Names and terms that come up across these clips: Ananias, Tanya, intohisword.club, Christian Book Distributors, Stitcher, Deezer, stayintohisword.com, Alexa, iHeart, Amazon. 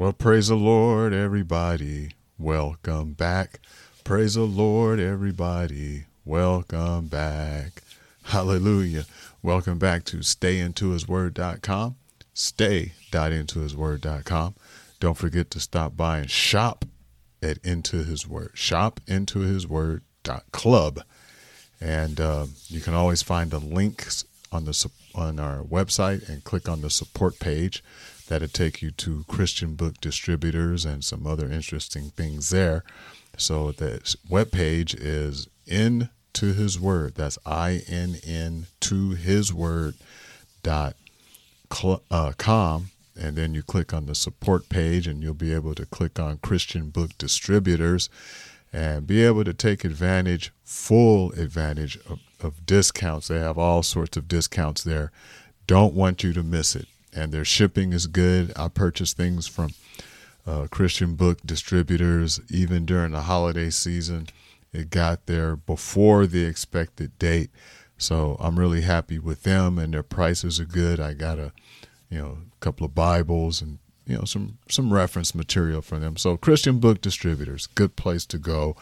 Well, praise the Lord, everybody. Welcome back. Praise the Lord, everybody. Welcome back. Hallelujah. Welcome back to stayintohisword.com. Stay.intohisword.com. Don't forget to stop by and shop at Into His Word. Shop intohisword.club. And you can always find the links on our website and click on the support page. That'll take you to Christian Book Distributors and some other interesting things there. So the webpage is Into His Word. That's INN to His Word.com. And then you click on the support page and you'll be able to click on Christian Book Distributors and be able to take advantage, full advantage of discounts. They have all sorts of discounts there. Don't want you to miss it. And their shipping is good. I purchase things from Christian Book Distributors even during the holiday season. It got there before the expected date. So I'm really happy with them and their prices are good. I got a couple of Bibles and some reference material for them. So Christian Book Distributors, good place to go,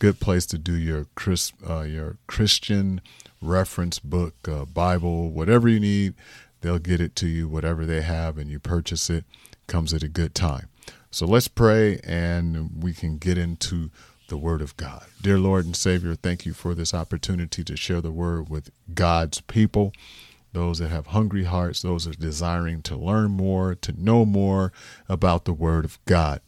good place to do your Christian reference book, Bible, whatever you need, they'll get it to you, whatever they have, and you purchase it, comes at a good time. So let's pray and we can get into the Word of God. Dear Lord and Savior, thank you for this opportunity to share the Word with God's people. Those that have hungry hearts, those that are desiring to learn more, to know more about the Word of God.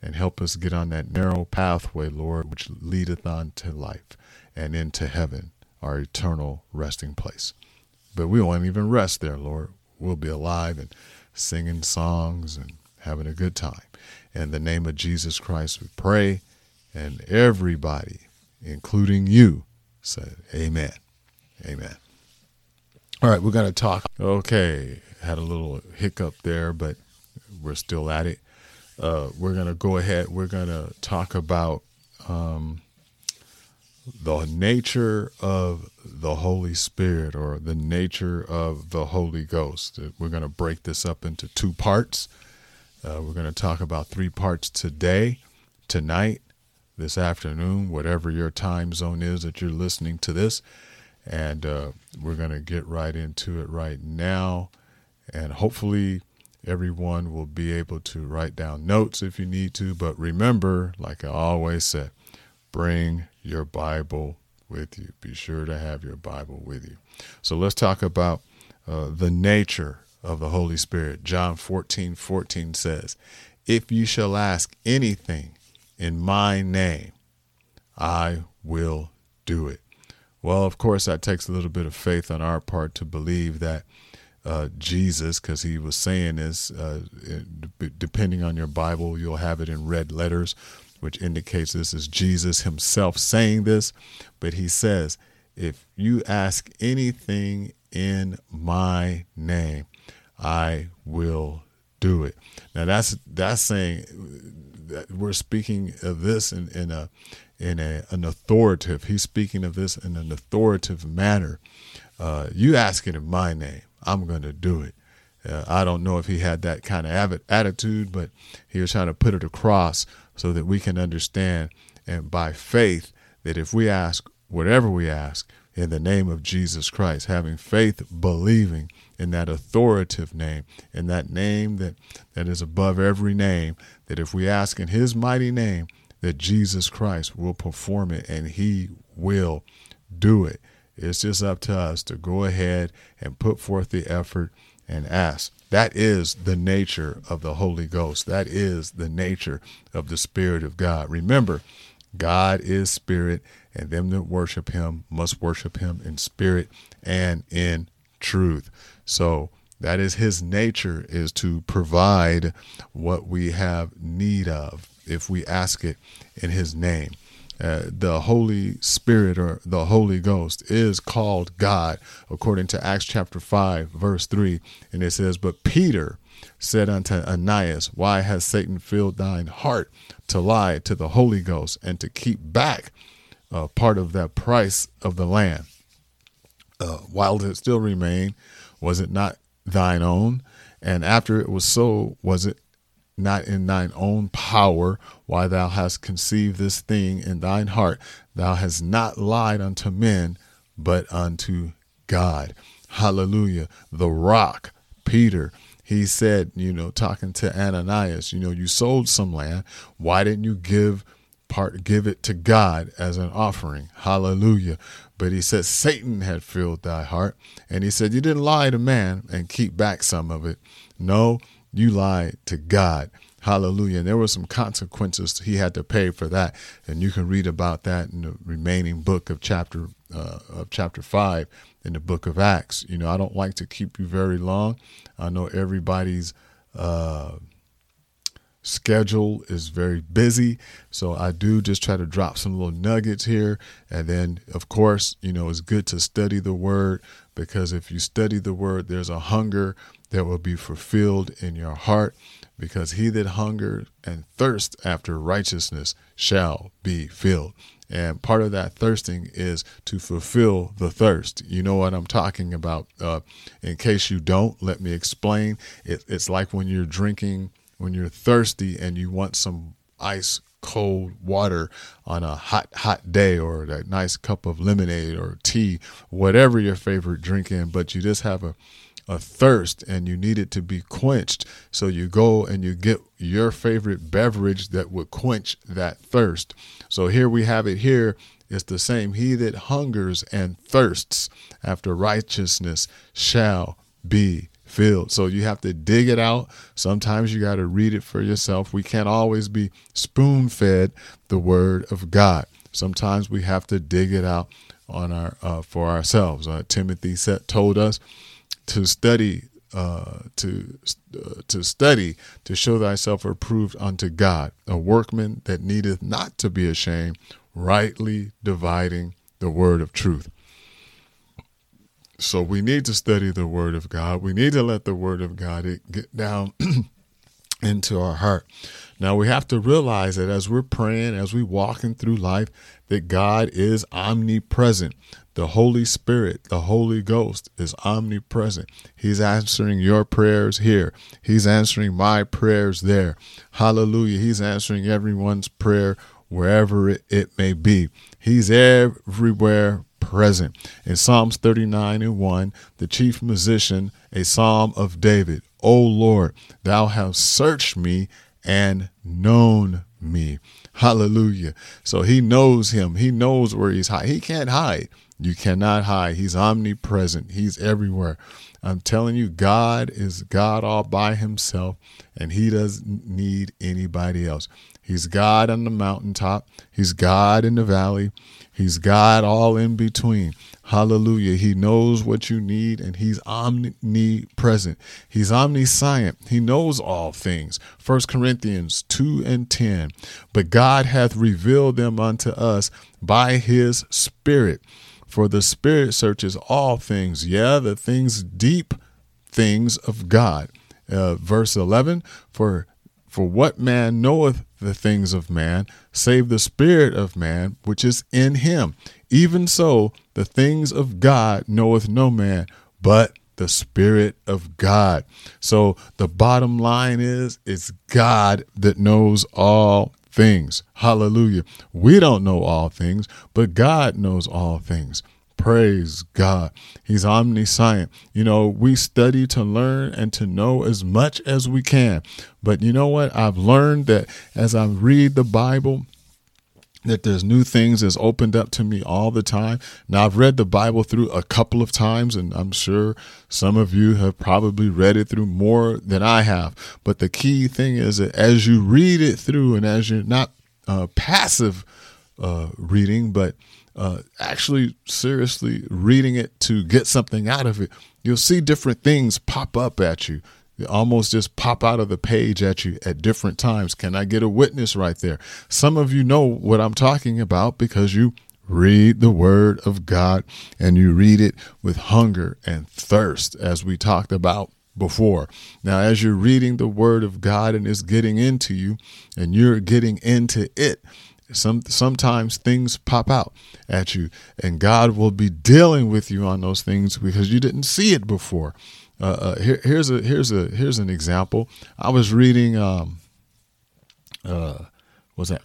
And help us get on that narrow pathway, Lord, which leadeth unto life and into heaven, our eternal resting place. But we won't even rest there, Lord. We'll be alive and singing songs and having a good time. In the name of Jesus Christ, we pray. And everybody, including you, said amen. Amen. All right, we're going to talk. Okay, had a little hiccup there, but we're still at it. We're going to go ahead. We're going to talk about the nature of the Holy Spirit or the nature of the Holy Ghost. We're going to break this up into two parts. We're going to talk about three parts today, tonight, this afternoon, whatever your time zone is that you're listening to this. And we're going to get right into it right now. And hopefully everyone will be able to write down notes if you need to. But remember, like I always said, bring your Bible with you. Be sure to have your Bible with you. So let's talk about the nature of the Holy Spirit. John 14:14 says, "If you shall ask anything in my name, I will do it." Well, of course, that takes a little bit of faith on our part to believe that Jesus, because he was saying this, depending on your Bible, you'll have it in red letters, which indicates this is Jesus himself saying this. But he says, if you ask anything in my name, I will do it. Now, that's saying that we're speaking of this in an authoritative. He's speaking of this in an authoritative manner. You ask it in my name, I'm going to do it. I don't know if he had that kind of attitude, but he was trying to put it across so that we can understand and by faith that if we ask whatever we ask in the name of Jesus Christ, having faith, believing in that authoritative name, in that name that is above every name, that if we ask in his mighty name, that Jesus Christ will perform it and he will do it. It's just up to us to go ahead and put forth the effort and ask. That is the nature of the Holy Ghost. That is the nature of the Spirit of God. Remember, God is spirit, and them that worship him must worship him in spirit and in truth. So that is his nature, is to provide what we have need of if we ask it in his name. The Holy Spirit or the Holy Ghost is called God according to Acts chapter 5 verse 3. And it says, "But Peter said unto Ananias, why has Satan filled thine heart to lie to the Holy Ghost and to keep back part of that price of the land? While it still remained, was it not thine own? And after it was so, was it not in thine own power, why thou hast conceived this thing in thine heart. Thou hast not lied unto men, but unto God. Hallelujah. The rock, Peter, he said, talking to Ananias, you sold some land. Why didn't you give it to God as an offering? Hallelujah. But he said, Satan had filled thy heart. And he said, you didn't lie to man and keep back some of it. No, you lied to God. Hallelujah. And there were some consequences he had to pay for that. And you can read about that in the remaining book of chapter 5 in the book of Acts. I don't like to keep you very long. I know everybody's schedule is very busy. So I do just try to drop some little nuggets here. And then, of course, it's good to study the word, because if you study the word, there's a hunger that will be fulfilled in your heart, because he that hungered and thirst after righteousness shall be filled. And part of that thirsting is to fulfill the thirst. You know what I'm talking about. In case you don't, let me explain. It's like when you're drinking, when you're thirsty and you want some ice cold water on a hot day, or that nice cup of lemonade or tea, whatever your favorite drink is, but you just have a thirst and you need it to be quenched. So you go and you get your favorite beverage that would quench that thirst. So here we have it here. It's the same. He that hungers and thirsts after righteousness shall be filled. So you have to dig it out. Sometimes you got to read it for yourself. We can't always be spoon-fed the word of God. Sometimes we have to dig it out on our for ourselves. Timothy told us to study, to show thyself approved unto God, a workman that needeth not to be ashamed, rightly dividing the word of truth. So we need to study the word of God. We need to let the word of God get down into our heart. Now we have to realize that as we're praying, as we're walking through life, that God is omnipresent. The Holy Spirit, the Holy Ghost is omnipresent. He's answering your prayers here. He's answering my prayers there. Hallelujah. He's answering everyone's prayer wherever it may be. He's everywhere present. In Psalms 39:1, the chief musician, a psalm of David, O Lord, thou hast searched me and known me. Hallelujah. So he knows him. He knows where he's hiding. He can't hide. You cannot hide. He's omnipresent. He's everywhere. I'm telling you, God is God all by himself, and he doesn't need anybody else. He's God on the mountaintop. He's God in the valley. He's God all in between. Hallelujah. He knows what you need, and he's omnipresent. He's omniscient. He knows all things. 1 Corinthians 2:10. But God hath revealed them unto us by his Spirit. For the Spirit searches all things, deep things of God. Verse 11, for what man knoweth the things of man, save the spirit of man, which is in him? Even so, the things of God knoweth no man, but the Spirit of God. So the bottom line is, it's God that knows all things. Hallelujah. We don't know all things, but God knows all things. Praise God. He's omniscient. We study to learn and to know as much as we can. But you know what? I've learned that as I read the Bible, that there's new things that's opened up to me all the time. Now, I've read the Bible through a couple of times, and I'm sure some of you have probably read it through more than I have. But the key thing is that as you read it through, and as you're not passive reading, but actually seriously reading it to get something out of it, you'll see different things pop up at you. They almost just pop out of the page at you at different times. Can I get a witness right there? Some of you know what I'm talking about because you read the word of God, and you read it with hunger and thirst, as we talked about before. Now, as you're reading the word of God and it's getting into you and you're getting into it, sometimes things pop out at you, and God will be dealing with you on those things because you didn't see it before. Here's an example. I was reading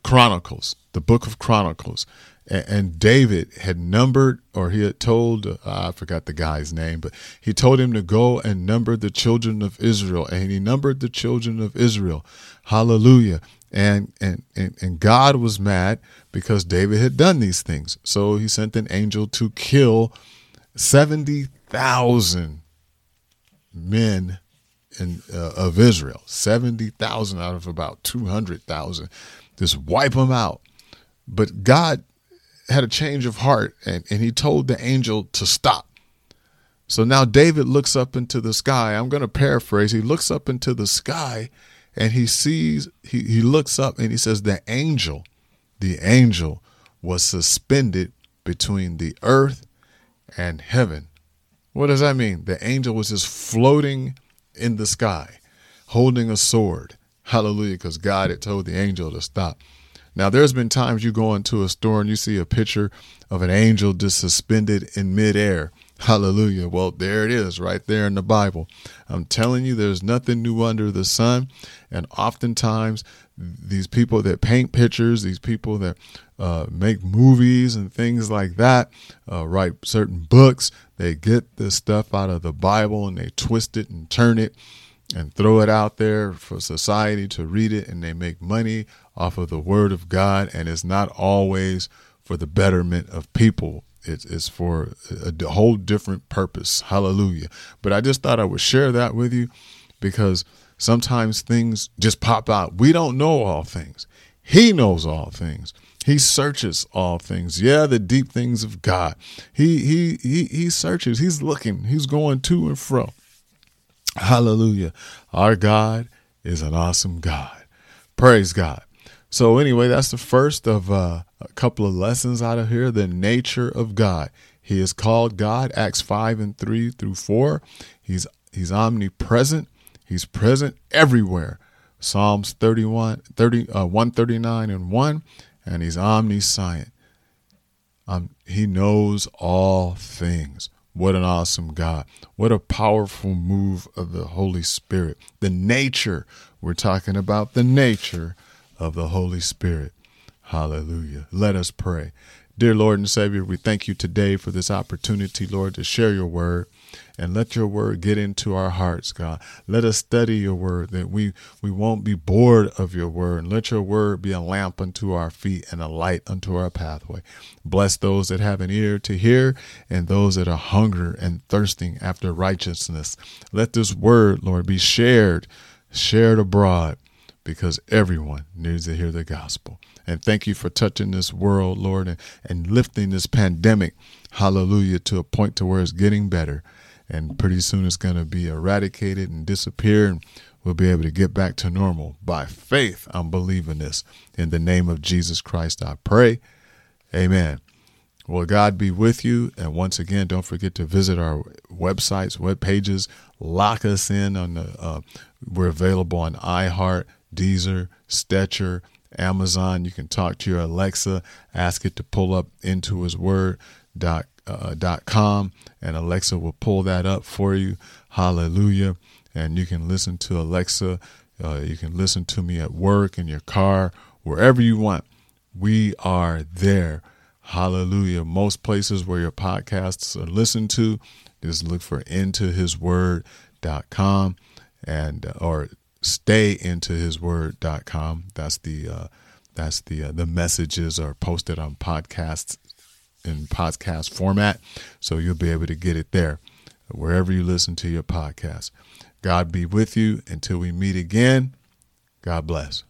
Chronicles, the book of Chronicles. And David had numbered, or he had told, I forgot the guy's name, but he told him to go and number the children of Israel. And he numbered the children of Israel. Hallelujah. And God was mad because David had done these things. So he sent an angel to kill 70,000 men of Israel, 70,000 out of about 200,000. Just wipe them out. But God had a change of heart, and he told the angel to stop. So now David looks up into the sky. I'm going to paraphrase. He looks up into the sky, and he sees, he looks up, and he says, the angel was suspended between the earth and heaven. What does that mean? The angel was just floating in the sky, holding a sword. Hallelujah, because God had told the angel to stop. Now, there's been times you go into a store and you see a picture of an angel just suspended in midair. Hallelujah. Well, there it is right there in the Bible. I'm telling you, there's nothing new under the sun. And oftentimes these people that paint pictures, these people that make movies and things like that, write certain books, they get this stuff out of the Bible and they twist it and turn it and throw it out there for society to read it, and they make money off of the word of God, and it's not always for the betterment of people. It's for a whole different purpose. Hallelujah. But I just thought I would share that with you because sometimes things just pop out. We don't know all things. He knows all things. He searches all things. Yeah, the deep things of God. He searches. He's looking. He's going to and fro. Hallelujah. Our God is an awesome God. Praise God. So anyway, that's the first of a couple of lessons out of here. The nature of God. He is called God, Acts 5:3-4. He's omnipresent. He's present everywhere. Psalms 139:1. And he's omniscient. He knows all things. What an awesome God. What a powerful move of the Holy Spirit. The nature. We're talking about the nature of the Holy Spirit. Hallelujah. Let us pray. Dear Lord and Savior, we thank you today for this opportunity, Lord, to share your word, and let your word get into our hearts, God. Let us study your word, that we won't be bored of your word, and let your word be a lamp unto our feet and a light unto our pathway. Bless those that have an ear to hear and those that are hungry and thirsting after righteousness. Let this word, Lord, be shared abroad, because everyone needs to hear the gospel. And thank you for touching this world, Lord, and lifting this pandemic, hallelujah, to a point to where it's getting better. And pretty soon it's going to be eradicated and disappear, and we'll be able to get back to normal. By faith, I'm believing this. In the name of Jesus Christ, I pray. Amen. Well, God be with you. And once again, don't forget to visit our websites, web pages. Lock us in. We're available on iHeart, Deezer, Stitcher, Amazon. You can talk to your Alexa, ask it to pull up intohisword.com, and Alexa will pull that up for you. Hallelujah. And you can listen to Alexa. You can listen to me at work, in your car, wherever you want. We are there. Hallelujah. Most places where your podcasts are listened to, just look for intohisword.com or stayintohisword.com. That's the messages are posted on podcasts in podcast format. So you'll be able to get it there wherever you listen to your podcast. God be with you until we meet again. God bless.